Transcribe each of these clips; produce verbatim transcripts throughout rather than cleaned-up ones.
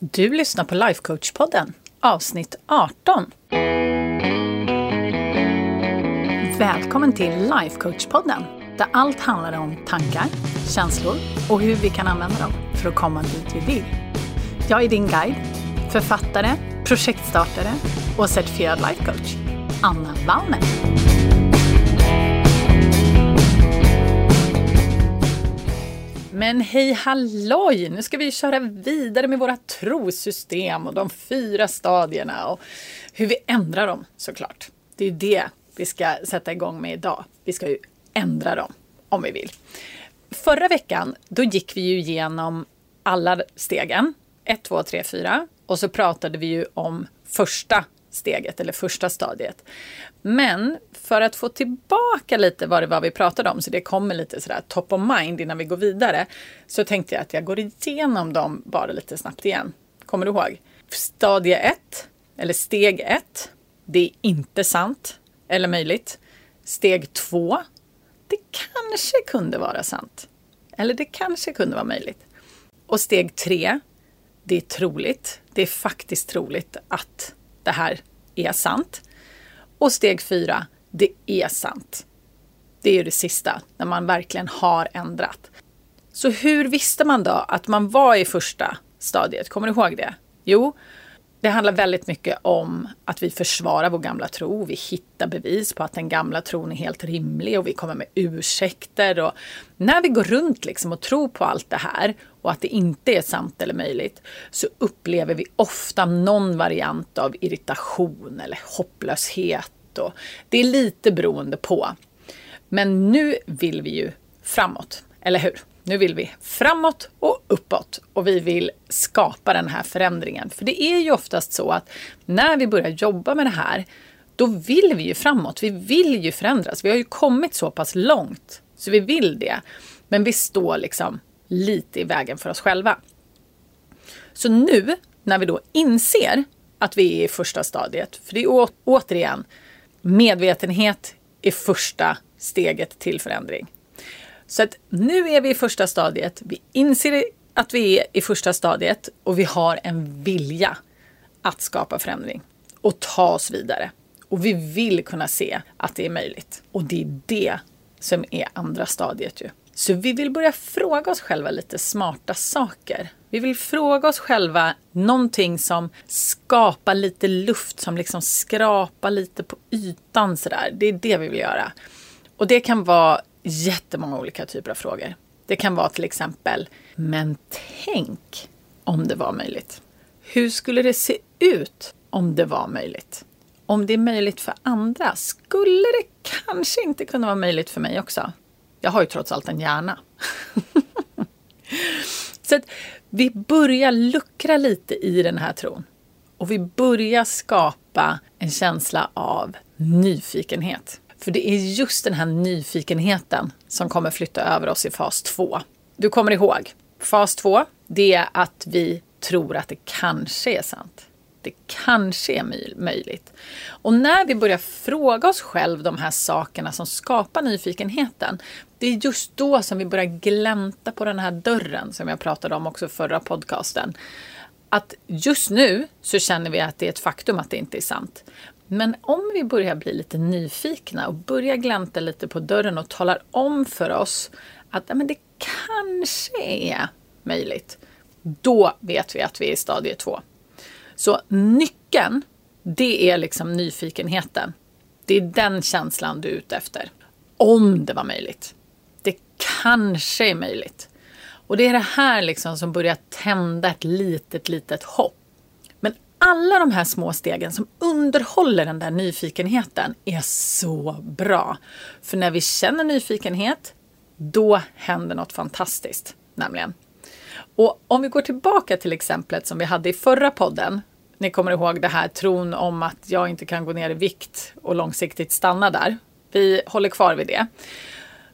Du lyssnar på Life Coach-podden, avsnitt arton. Välkommen till Life Coach-podden, där allt handlar om tankar, känslor och hur vi kan använda dem för att komma dit vi vill. Jag är din guide, författare, projektstartare och certifierad Life Coach, Anna Wallner. Men hej halloj, nu ska vi köra vidare med våra trosystem och de fyra stadierna och hur vi ändrar dem såklart. Det är det vi ska sätta igång med idag. Vi ska ju ändra dem om vi vill. Förra veckan då gick vi ju igenom alla stegen, ett, två, tre, fyra, och så pratade vi ju om första steget eller första stadiet. Men för att få tillbaka lite vad det var vi pratade om, så det kommer lite sådär top of mind innan vi går vidare, så tänkte jag att jag går igenom dem bara lite snabbt igen. Kommer du ihåg? Stadie ett eller steg ett, det är inte sant eller möjligt. Steg två, det kanske kunde vara sant eller det kanske kunde vara möjligt. Och steg tre, det är troligt, det är faktiskt troligt att det här är sant. Och steg fyra, det är sant. Det är ju det sista, när man verkligen har ändrat. Så hur visste man då att man var i första stadiet? Kommer du ihåg det? Jo, det handlar väldigt mycket om att vi försvarar vår gamla tro. Vi hittar bevis på att den gamla tron är helt rimlig och vi kommer med ursäkter. Och när vi går runt liksom och tror på allt det här och att det inte är sant eller möjligt, så upplever vi ofta någon variant av irritation eller hopplöshet. Och det är lite beroende på. Men nu vill vi ju framåt, eller hur? Nu vill vi framåt och uppåt och vi vill skapa den här förändringen. För det är ju oftast så att när vi börjar jobba med det här, då vill vi ju framåt. Vi vill ju förändras. Vi har ju kommit så pass långt så vi vill det. Men vi står liksom lite i vägen för oss själva. Så nu när vi då inser att vi är i första stadiet, för det är å- återigen medvetenhet är första steget till förändring. Så att nu är vi i första stadiet, vi inser att vi är i första stadiet och vi har en vilja att skapa förändring och ta oss vidare. Och vi vill kunna se att det är möjligt. Och det är det som är andra stadiet ju. Så vi vill börja fråga oss själva lite smarta saker. Vi vill fråga oss själva någonting som skapar lite luft, som liksom skrapar lite på ytan sådär. Det är det vi vill göra. Och det kan vara jättemånga olika typer av frågor. Det kan vara till exempel, men tänk om det var möjligt. Hur skulle det se ut om det var möjligt? Om det är möjligt för andra, skulle det kanske inte kunna vara möjligt för mig också? Jag har ju trots allt en hjärna. Så att vi börjar luckra lite i den här tron. Och vi börjar skapa en känsla av nyfikenhet. För det är just den här nyfikenheten som kommer flytta över oss i fas två. Du kommer ihåg, fas två, det är att vi tror att det kanske är sant. Det kanske är möj- möjligt. Och när vi börjar fråga oss själv de här sakerna som skapar nyfikenheten, det är just då som vi börjar glänta på den här dörren som jag pratade om också förra podcasten. Att just nu så känner vi att det är ett faktum att det inte är sant. Men om vi börjar bli lite nyfikna och börjar glänta lite på dörren och talar om för oss att men det kanske är möjligt, då vet vi att vi är i stadie två. Så nyckeln, det är liksom nyfikenheten. Det är den känslan du är ute efter. Om det var möjligt. Det kanske är möjligt. Och det är det här liksom som börjar tända ett litet, litet hopp. Alla de här små stegen som underhåller den där nyfikenheten är så bra. För när vi känner nyfikenhet, då händer något fantastiskt, nämligen. Och om vi går tillbaka till exemplet som vi hade i förra podden. Ni kommer ihåg det här tron om att jag inte kan gå ner i vikt och långsiktigt stanna där. Vi håller kvar vid det.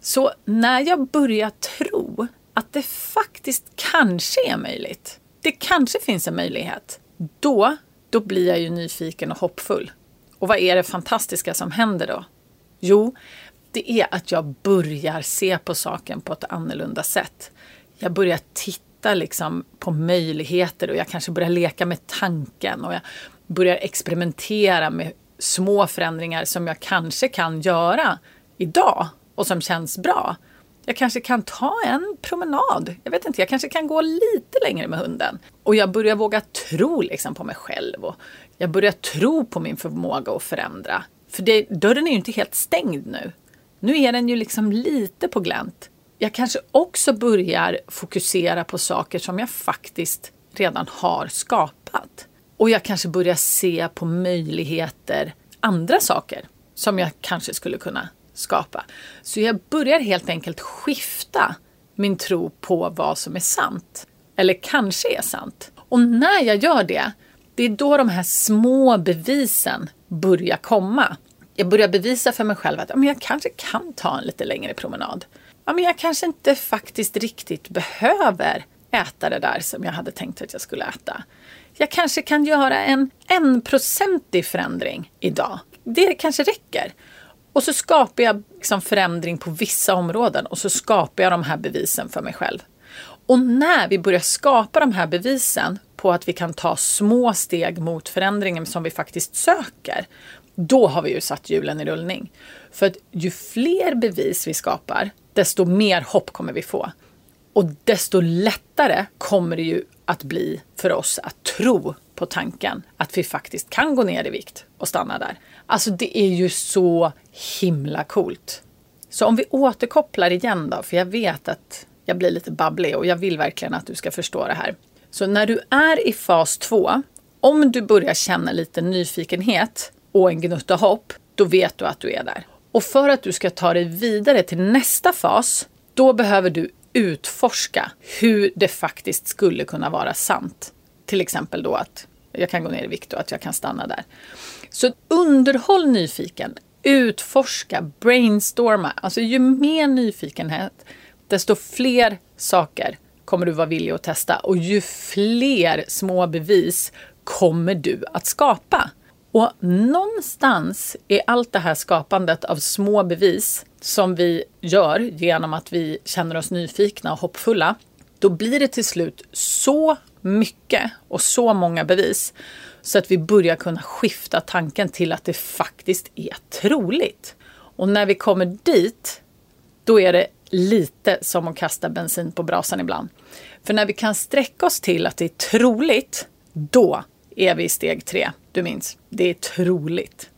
Så när jag börjar tro att det faktiskt kanske är möjligt. Det kanske finns en möjlighet. Då, då blir jag ju nyfiken och hoppfull. Och vad är det fantastiska som händer då? Jo, det är att jag börjar se på saken på ett annorlunda sätt. Jag börjar titta titta liksom på möjligheter och jag kanske börjar leka med tanken och jag börjar experimentera med små förändringar som jag kanske kan göra idag och som känns bra. Jag kanske kan ta en promenad. Jag vet inte, jag kanske kan gå lite längre med hunden. Och jag börjar våga tro liksom på mig själv. Och jag börjar tro på min förmåga att förändra. För det, dörren är ju inte helt stängd nu. Nu är den ju liksom lite på glänt. Jag kanske också börjar fokusera på saker som jag faktiskt redan har skapat. Och jag kanske börjar se på möjligheter, andra saker som jag kanske skulle kunna skapa. Så jag börjar helt enkelt skifta min tro på vad som är sant. Eller kanske är sant. Och när jag gör det, det är då de här små bevisen börjar komma. Jag börjar bevisa för mig själv att ja, men jag kanske kan ta en lite längre promenad. Ja, men jag kanske inte faktiskt riktigt behöver äta det där som jag hade tänkt att jag skulle äta. Jag kanske kan göra en enprocentig förändring idag. Det kanske räcker. Och så skapar jag liksom förändring på vissa områden och så skapar jag de här bevisen för mig själv. Och när vi börjar skapa de här bevisen på att vi kan ta små steg mot förändringen som vi faktiskt söker, då har vi ju satt hjulen i rullning. För att ju fler bevis vi skapar, desto mer hopp kommer vi få. Och desto lättare kommer det ju att bli för oss att tro på tanken att vi faktiskt kan gå ner i vikt och stanna där. Alltså det är ju så himla coolt. Så om vi återkopplar igen då, för jag vet att jag blir lite babblig och jag vill verkligen att du ska förstå det här. Så när du är i fas två, om du börjar känna lite nyfikenhet och en gnutta hopp, då vet du att du är där. Och för att du ska ta dig vidare till nästa fas, då behöver du utforska hur det faktiskt skulle kunna vara sant. Till exempel då att jag kan gå ner i vikt och att jag kan stanna där. Så underhåll nyfiken, utforska, brainstorma. Alltså ju mer nyfikenhet, desto fler saker kommer du vara villig att testa. Och ju fler små bevis kommer du att skapa. Och någonstans är allt det här skapandet av små bevis som vi gör genom att vi känner oss nyfikna och hoppfulla. Då blir det till slut så mycket och så många bevis så att vi börjar kunna skifta tanken till att det faktiskt är troligt. Och när vi kommer dit, då är det lite som att kasta bensin på brasan ibland. För när vi kan sträcka oss till att det är troligt, då är vi i steg tre. Du minns, det är troligt.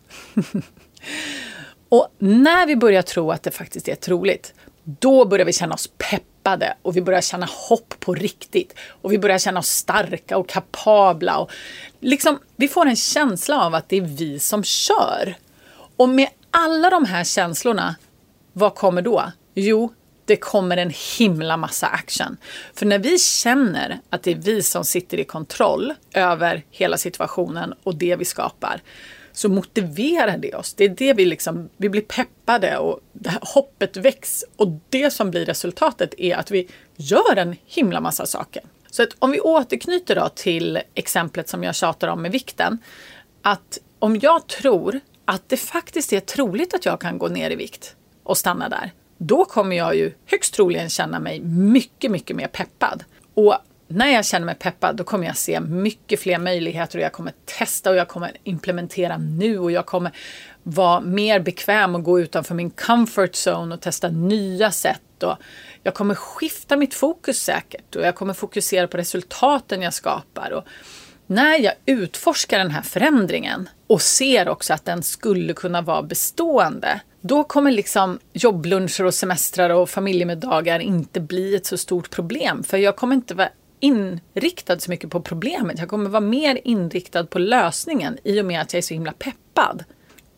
Och när vi börjar tro att det faktiskt är troligt, då börjar vi känna oss peppade och vi börjar känna hopp på riktigt. Och vi börjar känna oss starka och kapabla. Och liksom, vi får en känsla av att det är vi som kör. Och med alla de här känslorna, vad kommer då? Jo, det kommer en himla massa action. För när vi känner att det är vi som sitter i kontroll över hela situationen och det vi skapar, så motiverar det oss. Det är det vi liksom, vi blir peppade och det här hoppet väcks. Och det som blir resultatet är att vi gör en himla massa saker. Så att om vi återknyter då till exemplet som jag tjatar om med vikten. Att om jag tror att det faktiskt är troligt att jag kan gå ner i vikt och stanna där, då kommer jag ju högst troligen känna mig mycket, mycket mer peppad. Och när jag känner mig peppad, då kommer jag se mycket fler möjligheter och jag kommer testa och jag kommer implementera nu och jag kommer vara mer bekväm och gå utanför min comfort zone och testa nya sätt. Och jag kommer skifta mitt fokus säkert och jag kommer fokusera på resultaten jag skapar. Och när jag utforskar den här förändringen och ser också att den skulle kunna vara bestående, då kommer liksom jobbluncher och semestrar och familjemiddagar inte bli ett så stort problem. För jag kommer inte vara inriktad så mycket på problemet. Jag kommer vara mer inriktad på lösningen i och med att jag är så himla peppad.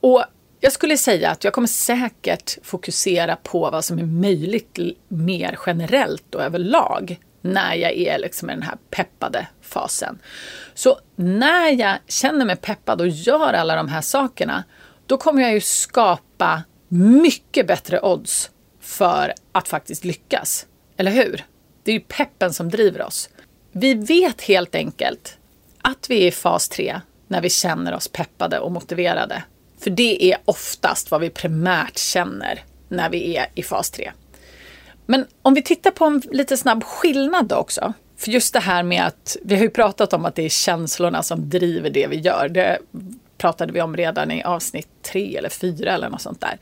Och jag skulle säga att jag kommer säkert fokusera på vad som är möjligt mer generellt och överlag när jag är liksom i den här peppade fasen. Så när jag känner mig peppad och gör alla de här sakerna, då kommer jag ju skapa mycket bättre odds för att faktiskt lyckas. Eller hur? Det är ju peppen som driver oss. Vi vet helt enkelt att vi är i fas tre när vi känner oss peppade och motiverade. För det är oftast vad vi primärt känner när vi är i fas tre. Men om vi tittar på en lite snabb skillnad då också. För just det här med att, vi har ju pratat om att det är känslorna som driver det vi gör. Det pratade vi om redan i avsnitt tre eller fyra eller något sånt där.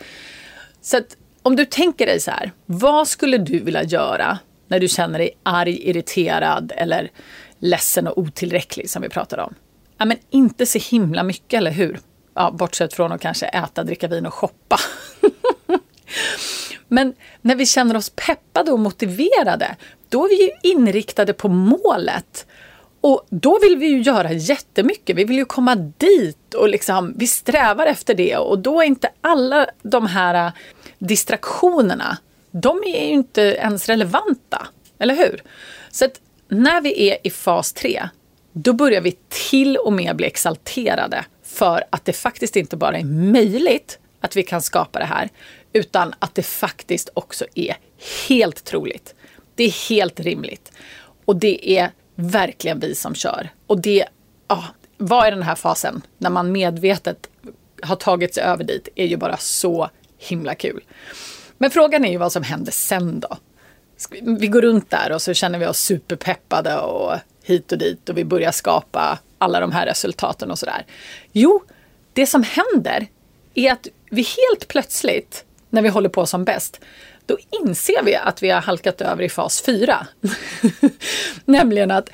Så att om du tänker dig så här, vad skulle du vilja göra när du känner dig arg, irriterad eller ledsen och otillräcklig som vi pratade om? Ja, men inte så himla mycket, eller hur? Ja, bortsett från att kanske äta, dricka vin och shoppa. Men när vi känner oss peppade och motiverade, då är vi ju inriktade på målet. Och då vill vi ju göra jättemycket. Vi vill ju komma dit och liksom, vi strävar efter det. Och då är inte alla de här distraktionerna, de är ju inte ens relevanta. Eller hur? Så att när vi är i fas tre, då börjar vi till och med bli exalterade för att det faktiskt inte bara är möjligt att vi kan skapa det här, utan att det faktiskt också är helt troligt. Det är helt rimligt. Och det är verkligen vi som kör. Och det, ja, vad är den här fasen när man medvetet har tagit sig över dit, är ju bara så himla kul. Men frågan är ju vad som händer sen då. Vi går runt där och så känner vi oss superpeppade och hit och dit, och vi börjar skapa alla de här resultaten och sådär. Jo, det som händer är att vi helt plötsligt, när vi håller på som bäst, då inser vi att vi har halkat över i fas fyra. Nämligen att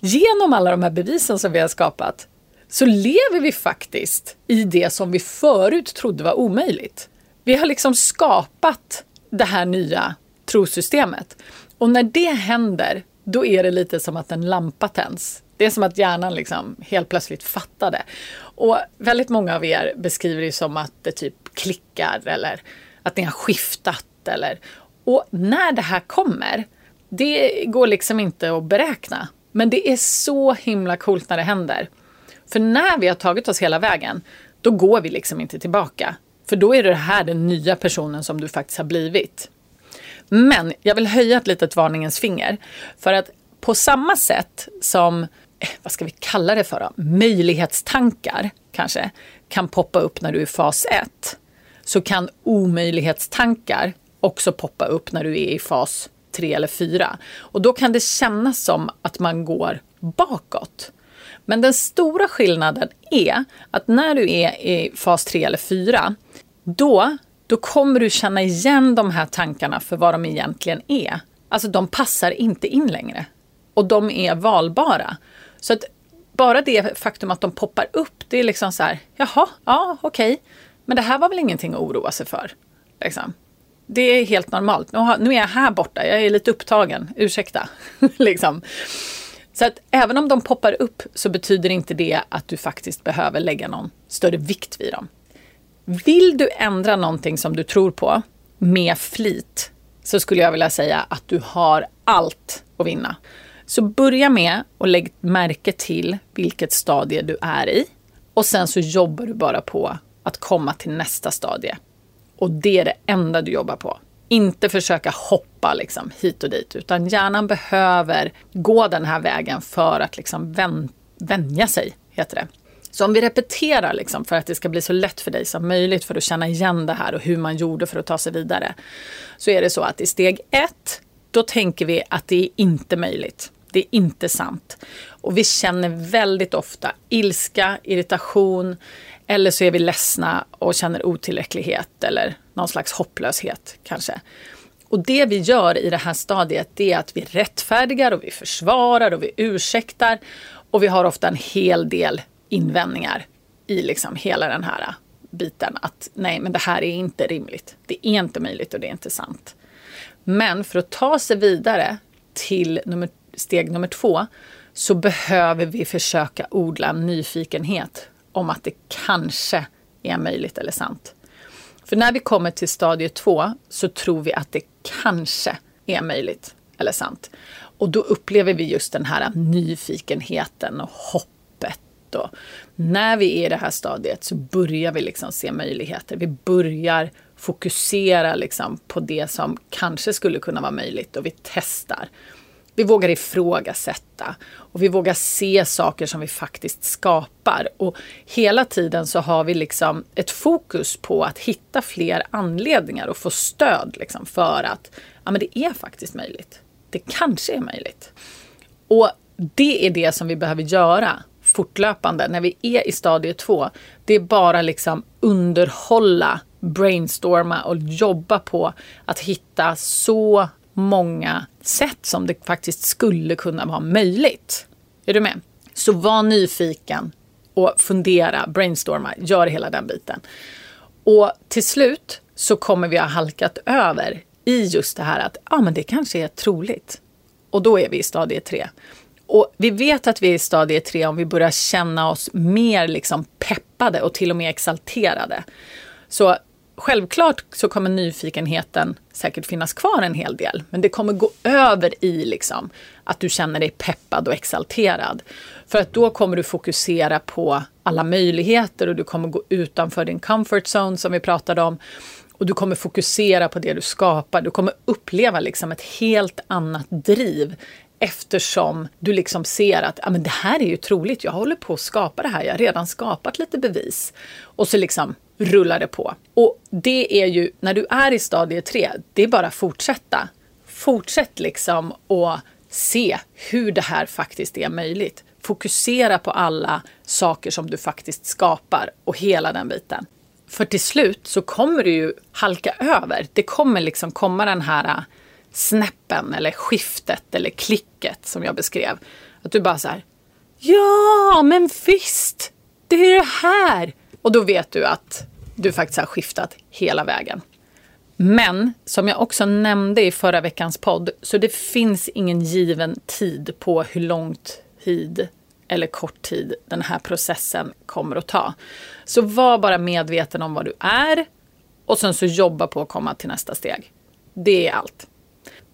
genom alla de här bevisen som vi har skapat, så lever vi faktiskt i det som vi förut trodde var omöjligt. Vi har liksom skapat det här nya trosystemet. Och när det händer, då är det lite som att en lampa tänds. Det är som att hjärnan liksom helt plötsligt fattade. Och väldigt många av er beskriver det som att det typ klickar, eller att ni har skiftat. Eller. Och när det här kommer, det går liksom inte att beräkna. Men det är så himla coolt när det händer. För när vi har tagit oss hela vägen, då går vi liksom inte tillbaka. För då är det här den nya personen som du faktiskt har blivit. Men jag vill höja ett litet varningens finger. För att på samma sätt som, vad ska vi kalla det för då? Möjlighetstankar kanske kan poppa upp när du är i fas ett. Så kan omöjlighetstankar också poppa upp när du är i fas tre eller fyra. Och då kan det kännas som att man går bakåt. Men den stora skillnaden är att när du är i fas tre eller fyra, då, då kommer du känna igen de här tankarna för vad de egentligen är. Alltså de passar inte in längre. Och de är valbara. Så att bara det faktum att de poppar upp, det är liksom så här, jaha, ja, okej. Men det här var väl ingenting att oroa sig för, liksom. Det är helt normalt. Nu är jag här borta. Jag är lite upptagen. Ursäkta. liksom. Så att även om de poppar upp, så betyder inte det att du faktiskt behöver lägga någon större vikt vid dem. Vill du ändra någonting som du tror på med flit, så skulle jag vilja säga att du har allt att vinna. Så börja med och lägg märke till vilket stadie du är i. Och sen så jobbar du bara på att komma till nästa stadie. Och det är det enda du jobbar på. Inte försöka hoppa liksom hit och dit. Utan hjärnan behöver gå den här vägen för att liksom vän, vänja sig, heter det. Så om vi repeterar liksom för att det ska bli så lätt för dig som möjligt, för att känna igen det här och hur man gjorde för att ta sig vidare. Så är det så att i steg ett, då tänker vi att det är inte möjligt. Det är inte sant. Och vi känner väldigt ofta ilska, irritation, eller så är vi ledsna och känner otillräcklighet eller någon slags hopplöshet kanske. Och det vi gör i det här stadiet, det är att vi rättfärdigar och vi försvarar och vi ursäktar. Och vi har ofta en hel del invändningar i liksom hela den här biten. Att nej, men det här är inte rimligt. Det är inte möjligt och det är inte sant. Men för att ta sig vidare till nummer steg nummer två, så behöver vi försöka odla nyfikenhet om att det kanske är möjligt eller sant. För när vi kommer till stadie två, så tror vi att det kanske är möjligt eller sant. Och då upplever vi just den här nyfikenheten och hoppet. Och när vi är i det här stadiet, så börjar vi liksom se möjligheter. Vi börjar fokusera liksom på det som kanske skulle kunna vara möjligt, och vi testar. Vi vågar ifrågasätta och vi vågar se saker som vi faktiskt skapar. Och hela tiden så har vi liksom ett fokus på att hitta fler anledningar och få stöd liksom för att ja, men det är faktiskt möjligt. Det kanske är möjligt. Och det är det som vi behöver göra fortlöpande när vi är i stadie två. Det är bara liksom underhålla, brainstorma och jobba på att hitta så många sätt som det faktiskt skulle kunna vara möjligt. Är du med? Så var nyfiken och fundera, brainstorma, gör hela den biten. Och till slut så kommer vi ha halkat över i just det här att ja, men det kanske är troligt. Och då är vi i stadie tre. Och vi vet att vi är i stadie tre om vi börjar känna oss mer liksom peppade och till och med exalterade. Så självklart så kommer nyfikenheten säkert finnas kvar en hel del. Men det kommer gå över i liksom att du känner dig peppad och exalterad. För att då kommer du fokusera på alla möjligheter och du kommer gå utanför din comfort zone som vi pratade om. Och du kommer fokusera på det du skapar. Du kommer uppleva liksom ett helt annat driv. Eftersom du liksom ser att ah, men det här är ju troligt. Jag håller på att skapa det här. Jag har redan skapat lite bevis. Och så liksom rullar det på. Och det är ju, när du är i stadie tre, det är bara att fortsätta. Fortsätt liksom och se hur det här faktiskt är möjligt. Fokusera på alla saker som du faktiskt skapar och hela den biten. För till slut så kommer du ju halka över. Det kommer liksom komma den här snäppen eller skiftet eller klicket som jag beskrev. Att du bara så här, ja men visst, det är det här. Och då vet du att du faktiskt har skiftat hela vägen. Men som jag också nämnde i förra veckans podd, så det finns ingen given tid på hur lång tid eller kort tid den här processen kommer att ta. Så var bara medveten om vad du är och sen så jobba på att komma till nästa steg. Det är allt.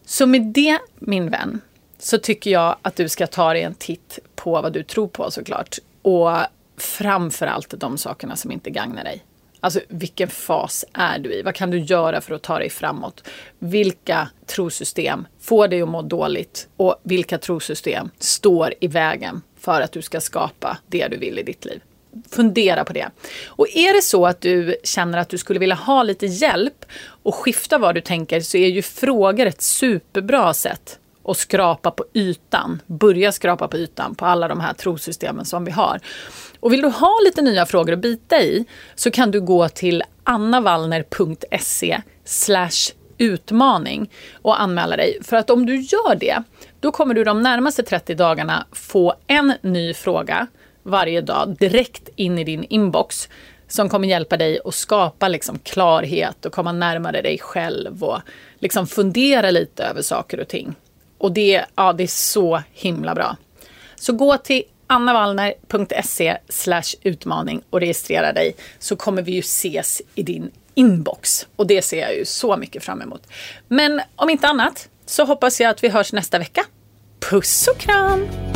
Så med det, min vän, så tycker jag att du ska ta dig en titt på vad du tror på såklart. Och framförallt de sakerna som inte gagnar dig. Alltså vilken fas är du i? Vad kan du göra för att ta dig framåt? Vilka trosystem får dig att må dåligt? Och vilka trosystem står i vägen för att du ska skapa det du vill i ditt liv? Fundera på det. Och är det så att du känner att du skulle vilja ha lite hjälp och skifta vad du tänker, så är ju frågor ett superbra sätt att skrapa på ytan. Börja skrapa på ytan på alla de här trosystemen som vi har. Och vill du ha lite nya frågor att bita i, så kan du gå till annavallner.se slash utmaning och anmäla dig. För att om du gör det, då kommer du de närmaste trettio dagarna få en ny fråga varje dag direkt in i din inbox som kommer hjälpa dig att skapa liksom klarhet och komma närmare dig själv och liksom fundera lite över saker och ting. Och det, ja, det är så himla bra. Så gå till annavallner.se slash utmaning och registrera dig, så kommer vi ju ses i din inbox. Och det ser jag ju så mycket fram emot. Men om inte annat så hoppas jag att vi hörs nästa vecka. Puss och kram!